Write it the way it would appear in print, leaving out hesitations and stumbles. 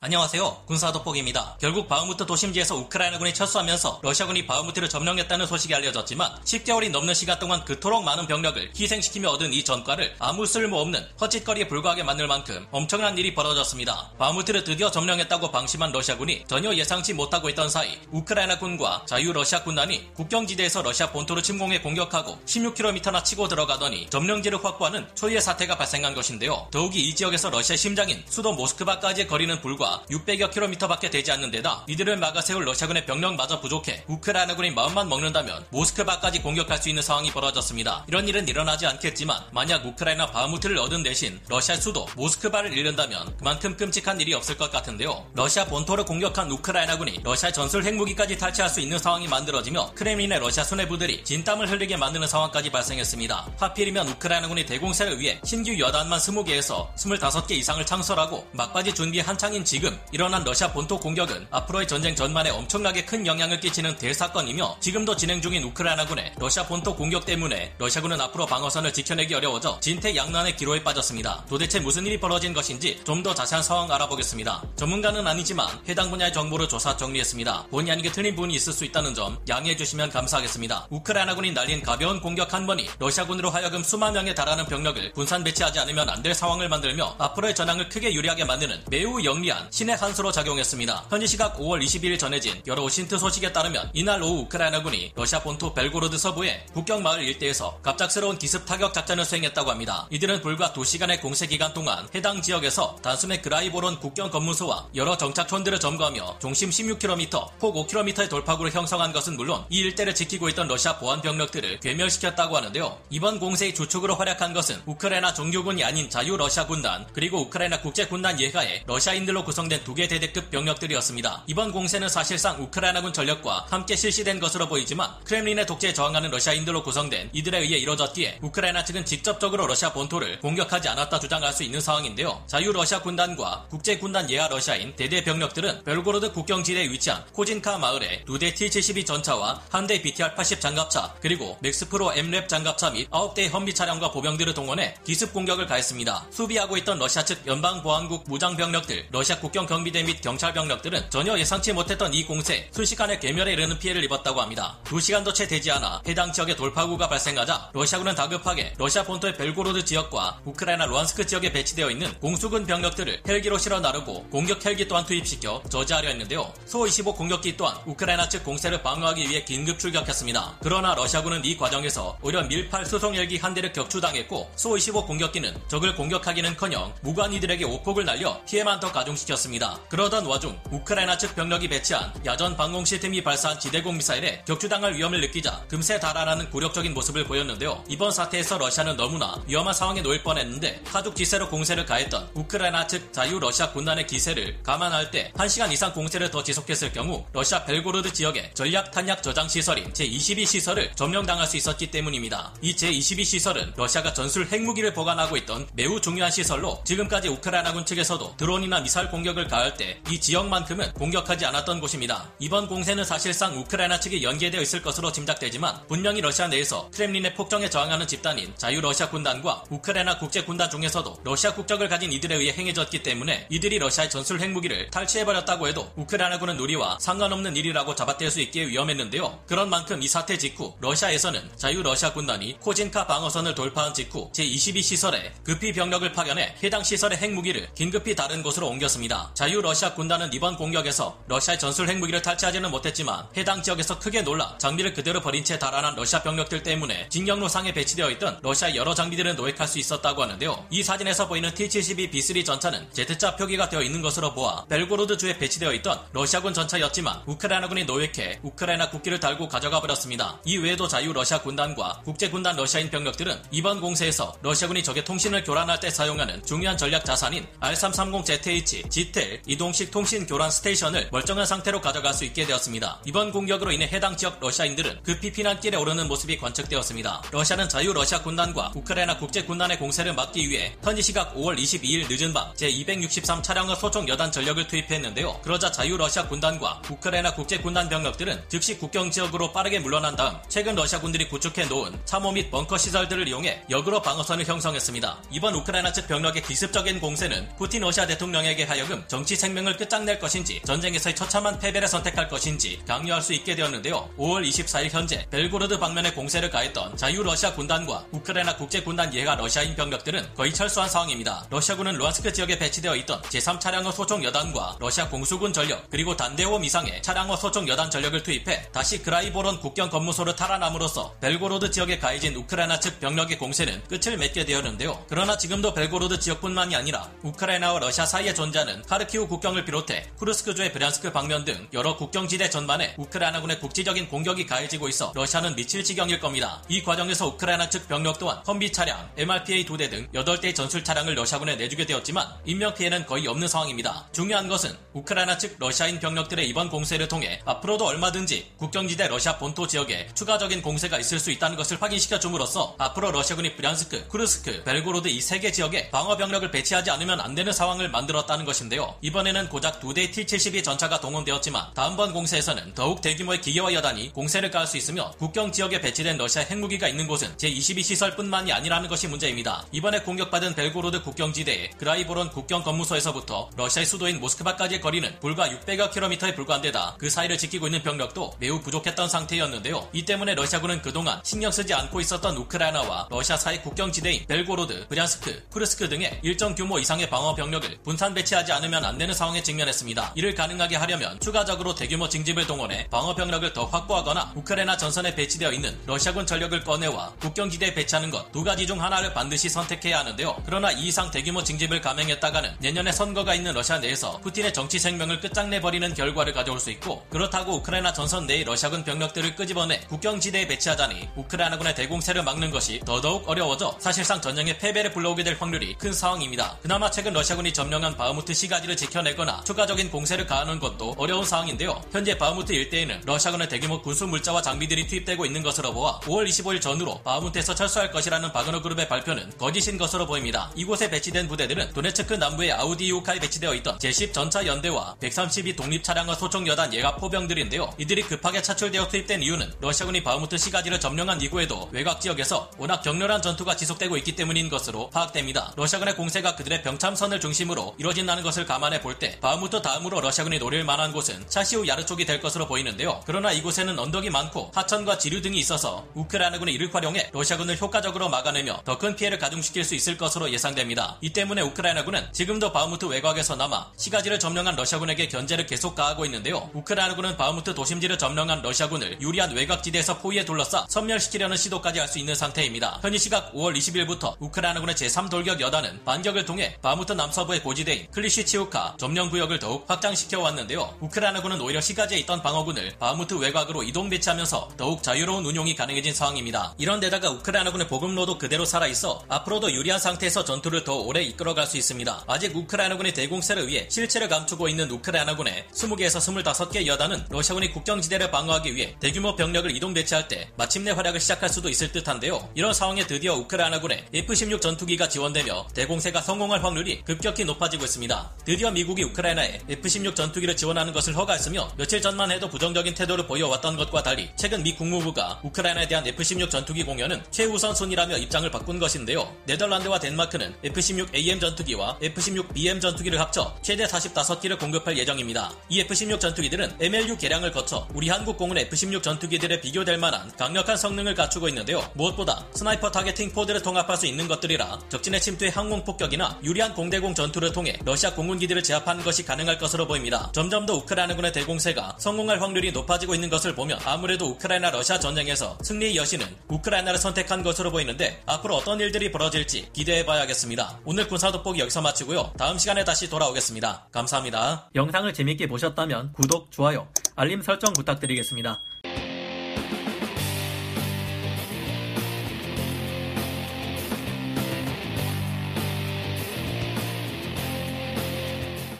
안녕하세요. 군사 돋보기입니다. 결국 바흐무트 도심지에서 우크라이나군이 철수하면서 러시아군이 바흐무트를 점령했다는 소식이 알려졌지만 10개월이 넘는 시간 동안 그토록 많은 병력을 희생시키며 얻은 이 전과를 아무 쓸모없는 헛짓거리에 불과하게 만들 만큼 엄청난 일이 벌어졌습니다. 바흐무트를 드디어 점령했다고 방심한 러시아군이 전혀 예상치 못하고 있던 사이 우크라이나군과 자유러시아군단이 국경지대에서 러시아 본토를 침공해 공격하고 16km나 치고 들어가더니 점령지를 확보하는 초유의 사태가 발생한 것인데요. 더욱이 이 지역에서 러시아의 심장인 수도 모스크바까지의 거리는 불과 600여 킬로미터밖에 되지 않는 데다 이들을 막아세울 러시아군의 병력마저 부족해 우크라이나군이 마음만 먹는다면 모스크바까지 공격할 수 있는 상황이 벌어졌습니다. 이런 일은 일어나지 않겠지만 만약 우크라이나 바흐무트를 얻은 대신 러시아 수도 모스크바를 잃는다면 그만큼 끔찍한 일이 없을 것 같은데요. 러시아 본토를 공격한 우크라이나군이 러시아 전술 핵무기까지 탈취할 수 있는 상황이 만들어지며 크렘린의 러시아 수뇌부들이 진땀을 흘리게 만드는 상황까지 발생했습니다. 하필이면 우크라이나군이 대공세를 위해 신규 여단만 20개에서 25개 이상을 창설하고 막바지 준비 한창인 지금 일어난 러시아 본토 공격은 앞으로의 전쟁 전반에 엄청나게 큰 영향을 끼치는 대사건이며 지금도 진행 중인 우크라이나군의 러시아 본토 공격 때문에 러시아군은 앞으로 방어선을 지켜내기 어려워져 진퇴양난의 기로에 빠졌습니다. 도대체 무슨 일이 벌어진 것인지 좀 더 자세한 상황 알아보겠습니다. 전문가는 아니지만 해당 분야의 정보를 조사 정리했습니다. 본의 아니게 틀린 부분이 있을 수 있다는 점 양해해 주시면 감사하겠습니다. 우크라이나군이 날린 가벼운 공격 한 번이 러시아군으로 하여금 수만 명에 달하는 병력을 분산 배치하지 않으면 안 될 상황을 만들며 앞으로의 전황을 크게 유리하게 만드는 매우 영리한 신의 한수로 작용했습니다. 현지 시각 5월 22일 전해진 여러 오신트 소식에 따르면 이날 오후 우크라이나군이 러시아 본토 벨고로드 서부의 국경 마을 일대에서 갑작스러운 기습 타격 작전을 수행했다고 합니다. 이들은 불과 2시간의 공세 기간 동안 해당 지역에서 단숨에 그라이보론 국경 검문소와 여러 정착촌들을 점거하며 종심 16km, 폭 5km의 돌파구를 형성한 것은 물론 이 일대를 지키고 있던 러시아 보안 병력들을 괴멸시켰다고 하는데요. 이번 공세의 주축으로 활약한 것은 우크라이나 정규군이 아닌 자유 러시아 군단 그리고 우크라이나 국제 군단 예하에 러시아인들로 구성된 2개 대대급 병력들이었습니다. 이번 공세는 사실상 우크라이나군 전력과 함께 실시된 것으로 보이지만 크렘린의 독재에 저항하는 러시아인들로 구성된 이들에 의해 이뤄졌기에 우크라이나 측은 직접적으로 러시아 본토를 공격하지 않았다 주장할 수 있는 상황인데요. 자유 러시아 군단과 국제 군단 예하 러시아인 대대 병력들은 벨고로드 국경지대에 위치한 코진카 마을에 2대 T-72 전차와 1대 BTR-80 장갑차 그리고 맥스프로 MLU 장갑차 및 9대의 헌비 차량과 보병들을 동원해 기습 공격을 가했습니다. 수비하고 있던 러시아 측 연방보안국 무장 병력들, 러시아 국경 경비대 및 경찰 병력들은 전혀 예상치 못했던 이 공세, 순식간에 괴멸에 이르는 피해를 입었다고 합니다. 2시간도 채 되지 않아 해당 지역에 돌파구가 발생하자 러시아군은 다급하게 러시아 본토의 벨고로드 지역과 우크라이나 로완스크 지역에 배치되어 있는 공수군 병력들을 헬기로 실어 나르고 공격 헬기 또한 투입시켜 저지하려 했는데요. 소-25 공격기 또한 우크라이나 측 공세를 방어하기 위해 긴급 출격했습니다. 그러나 러시아군은 이 과정에서 오히려 밀팔 수송 헬기 한 대를 격추당했고 소-25 공격기는 적을 공격하기는커녕 무관이들에게 오폭을 날려 피해만 더 가중시켰습니다. 그러던 와중 우크라이나 측 병력이 배치한 야전 방공 시스템이 발사한 지대공 미사일에 격추당할 위험을 느끼자 금세 달아나는 굴욕적인 모습을 보였는데요. 이번 사태에서 러시아는 너무나 위험한 상황에 놓일 뻔했는데 파죽지세로 공세를 가했던 우크라이나 측 자유 러시아 군단의 기세를 감안할 때 1시간 이상 공세를 더 지속했을 경우 러시아 벨고로드 지역의 전략 탄약 저장 시설인 제22 시설을 점령당할 수 있었기 때문입니다. 이 제22 시설은 러시아가 전술 핵무기를 보관하고 있던 매우 중요한 시설로 지금까지 우크라이나군 측에서도 드론이나 미사일 공격을 가할 때 이 지역만큼은 공격하지 않았던 곳입니다. 이번 공세는 사실상 우크라이나 측이 연계되어 있을 것으로 짐작되지만 분명히 러시아 내에서 크렘린의 폭정에 저항하는 집단인 자유 러시아 군단과 우크라이나 국제 군단 중에서도 러시아 국적을 가진 이들에 의해 행해졌기 때문에 이들이 러시아의 전술 핵무기를 탈취해버렸다고 해도 우크라이나군은 우리와 상관없는 일이라고 잡아뗄 수 있기에 위험했는데요. 그런 만큼 이 사태 직후 러시아에서는 자유 러시아 군단이 코진카 방어선을 돌파한 직후 제22 시설에 급히 병력을 파견해 해당 시설의 핵무기를 긴급히 다른 곳으로 옮겼습니다. 자유 러시아 군단은 이번 공격에서 러시아의 전술 핵무기를 탈취하지는 못했지만 해당 지역에서 크게 놀라 장비를 그대로 버린 채 달아난 러시아 병력들 때문에 진격로 상에 배치되어 있던 러시아의 여러 장비들을 노획할 수 있었다고 하는데요. 이 사진에서 보이는 T-72B3 전차는 Z자 표기가 되어 있는 것으로 보아 벨고로드주에 배치되어 있던 러시아군 전차였지만 우크라이나군이 노획해 우크라이나 국기를 달고 가져가 버렸습니다. 이 외에도 자유 러시아 군단과 국제군단 러시아인 병력들은 이번 공세에서 러시아군이 적의 통신을 교란할 때 사용하는 중요한 전략 자산인 R-330ZH 지텔, 이동식 통신 교란 스테이션을 멀쩡한 상태로 가져갈 수 있게 되었습니다. 이번 공격으로 인해 해당 지역 러시아인들은 급히 피난길에 오르는 모습이 관측되었습니다. 러시아는 자유 러시아 군단과 우크라이나 국제 군단의 공세를 막기 위해 현지 시각 5월 22일 늦은 밤 제263 차량의 소총 여단 전력을 투입했는데요. 그러자 자유 러시아 군단과 우크라이나 국제 군단 병력들은 즉시 국경 지역으로 빠르게 물러난 다음 최근 러시아군들이 구축해 놓은 참호 및 벙커 시설들을 이용해 역으로 방어선을 형성했습니다. 이번 우크라이나 측 병력의 기습적인 공세는 푸틴 러시아 대통령에게 하여금 정치 생명을 끝장낼 것인지 전쟁에서의 처참한 패배를 선택할 것인지 강요할 수 있게 되었는데요. 5월 24일 현재 벨고로드 방면에 공세를 가했던 자유 러시아 군단과 우크라이나 국제 군단 예하 러시아인 병력들은 거의 철수한 상황입니다. 러시아군은 루한스크 지역에 배치되어 있던 제3 차량호 소총 여단과 러시아 공수군 전력 그리고 단대호 미상의 차량호 소총 여단 전력을 투입해 다시 그라이보론 국경 검무소를 탈환함으로써 벨고로드 지역에 가해진 우크라이나 측 병력의 공세는 끝을 맺게 되었는데요. 그러나 지금도 벨고로드 지역뿐만이 아니라 우크라이나와 러시아 사이에 존재하는 카르키우 국경을 비롯해 크루스크주의 브랸스크 방면 등 여러 국경지대 전반에 우크라이나군의 국지적인 공격이 가해지고 있어 러시아는 미칠 지경일 겁니다. 이 과정에서 우크라이나 측 병력 또한 헌비 차량, MRPA 2대 등 8대의 전술 차량을 러시아군에 내주게 되었지만 인명피해는 거의 없는 상황입니다. 중요한 것은 우크라이나 측 러시아인 병력들의 이번 공세를 통해 앞으로도 얼마든지 국경지대 러시아 본토 지역에 추가적인 공세가 있을 수 있다는 것을 확인시켜줌으로써 앞으로 러시아군이 브랸스크, 크루스크, 벨고로드 이 3개 지역에 방어병력을 배치하지 않으면 안 되는 상황을 만들었다는 것인데요. 이번에는 고작 2대의 T-72 전차가 동원되었지만 다음번 공세에서는 더욱 대규모의 기계화 여단이 공세를 가할 수 있으며 국경 지역에 배치된 러시아 핵무기가 있는 곳은 제22 시설뿐만이 아니라는 것이 문제입니다. 이번에 공격받은 벨고로드 국경지대의 그라이보론 국경 검무소에서부터 러시아의 수도인 모스크바까지의 거리는 불과 600여 킬로미터에 불과한 데다 그 사이를 지키고 있는 병력도 매우 부족했던 상태였는데요. 이 때문에 러시아군은 그동안 신경 쓰지 않고 있었던 우크라이나와 러시아 사이 국경지대인 벨고로드, 브랸스크, 크루스크 등의 일정 규모 이상의 방어 병력을 분산 배치하지 않으면 안 되는 상황에 직면했습니다. 이를 가능하게 하려면 추가적으로 대규모 징집을 동원해 방어 병력을 더 확보하거나 우크라이나 전선에 배치되어 있는 러시아군 전력을 꺼내와 국경지대에 배치하는 것 두 가지 중 하나를 반드시 선택해야 하는데요. 그러나 이 이상 대규모 징집을 감행했다가는 내년에 선거가 있는 러시아 내에서 푸틴의 정치 생명을 끝장내버리는 결과를 가져올 수 있고 그렇다고 우크라이나 전선 내의 러시아군 병력들을 끄집어내 국경지대에 배치하다니 우크라이나군의 대공세를 막는 것이 더더욱 어려워져 사실상 전쟁의 패배를 불러오게 될 확률이 큰 상황입니다. 그나마 최근 러시아군이 점령한 바흐무트 시가지를 지켜내거나 추가적인 공세를 가하는 것도 어려운 상황인데요. 현재 바흐무트 일대에는 러시아군의 대규모 군수 물자와 장비들이 투입되고 있는 것으로 보아 5월 25일 전후로 바흐무트에서 철수할 것이라는 바그너 그룹의 발표는 거짓인 것으로 보입니다. 이곳에 배치된 부대들은 도네츠크 남부의 아우디이우카에 배치되어 있던 제10 전차 연대와 132 독립차량과 소총 여단 예가 포병들인데요. 이들이 급하게 차출되어 투입된 이유는 러시아군이 바흐무트 시가지를 점령한 이후에도 외곽 지역에서 워낙 격렬한 전투가 지속되고 있기 때문인 것으로 파악됩니다. 러시아군의 공세가 그들의 병참선을 중심으로 이뤄진다는 것을 감안해 볼 때 바흐무트 다음으로 러시아군이 노릴 만한 곳은 차시우 야르 쪽이 될 것으로 보이는데요. 그러나 이곳에는 언덕이 많고 하천과 지류 등이 있어서 우크라이나군이 이를 활용해 러시아군을 효과적으로 막아내며 더 큰 피해를 가중시킬 수 있을 것으로 예상됩니다. 이 때문에 우크라이나군은 지금도 바흐무트 외곽에서 남아 시가지를 점령한 러시아군에게 견제를 계속 가하고 있는데요. 우크라이나군은 바흐무트 도심지를 점령한 러시아군을 유리한 외곽지대에서 포위에 둘러싸 섬멸시키려는 시도까지 할 수 있는 상태입니다. 현지 시각 5월 20일부터 우크라이나군의 제3 돌격 여단은 반격을 통해 바흐무트 남서부의 고지대인 클리 치우카 점령구역을 더욱 확장시켜 왔는데요. 우크라이나군은 오히려 시가지에 있던 방어군을 바흐무트 외곽으로 이동 배치하면서 더욱 자유로운 운용이 가능해진 상황입니다. 이런 데다가 우크라이나군의 보급로도 그대로 살아있어 앞으로도 유리한 상태에서 전투를 더 오래 이끌어갈 수 있습니다. 아직 우크라이나군의 대공세를 위해 실체를 감추고 있는 우크라이나군의 20개에서 25개 여단은 러시아군이 국경지대를 방어하기 위해 대규모 병력을 이동 배치할 때 마침내 활약을 시작할 수도 있을 듯한데요. 이런 상황에 드디어 우크라이나군의 F-16 전투기가 지원되며 대공세가 성공할 확률이 급격히 높아지고 있습니다. 드디어 미국이 우크라이나에 F-16 전투기를 지원하는 것을 허가했으며 며칠 전만 해도 부정적인 태도를 보여왔던 것과 달리 최근 미 국무부가 우크라이나에 대한 F-16 전투기 공여는 최우선 순위라며 입장을 바꾼 것인데요. 네덜란드와 덴마크는 F-16AM 전투기와 F-16BM 전투기를 합쳐 최대 45기를 공급할 예정입니다. 이 F-16 전투기들은 MLU 개량을 거쳐 우리 한국공군의 F-16 전투기들에 비교될 만한 강력한 성능을 갖추고 있는데요. 무엇보다 스나이퍼 타겟팅 포드를 통합할 수 있는 것들이라 적진의 침투에 항공폭격이나 유리한 공대공 전투를 통해 러시아 공군기들을 제압하는 것이 가능할 것으로 보입니다. 점점 더 우크라이나군의 대공세가 성공할 확률이 높아지고 있는 것을 보면 아무래도 우크라이나 러시아 전쟁에서 승리의 여신은 우크라이나를 선택한 것으로 보이는데 앞으로 어떤 일들이 벌어질지 기대해봐야겠습니다. 오늘 군사 돋보기 여기서 마치고요. 다음 시간에 다시 돌아오겠습니다. 감사합니다. 영상을 재밌게 보셨다면 구독, 좋아요, 알림 설정 부탁드리겠습니다.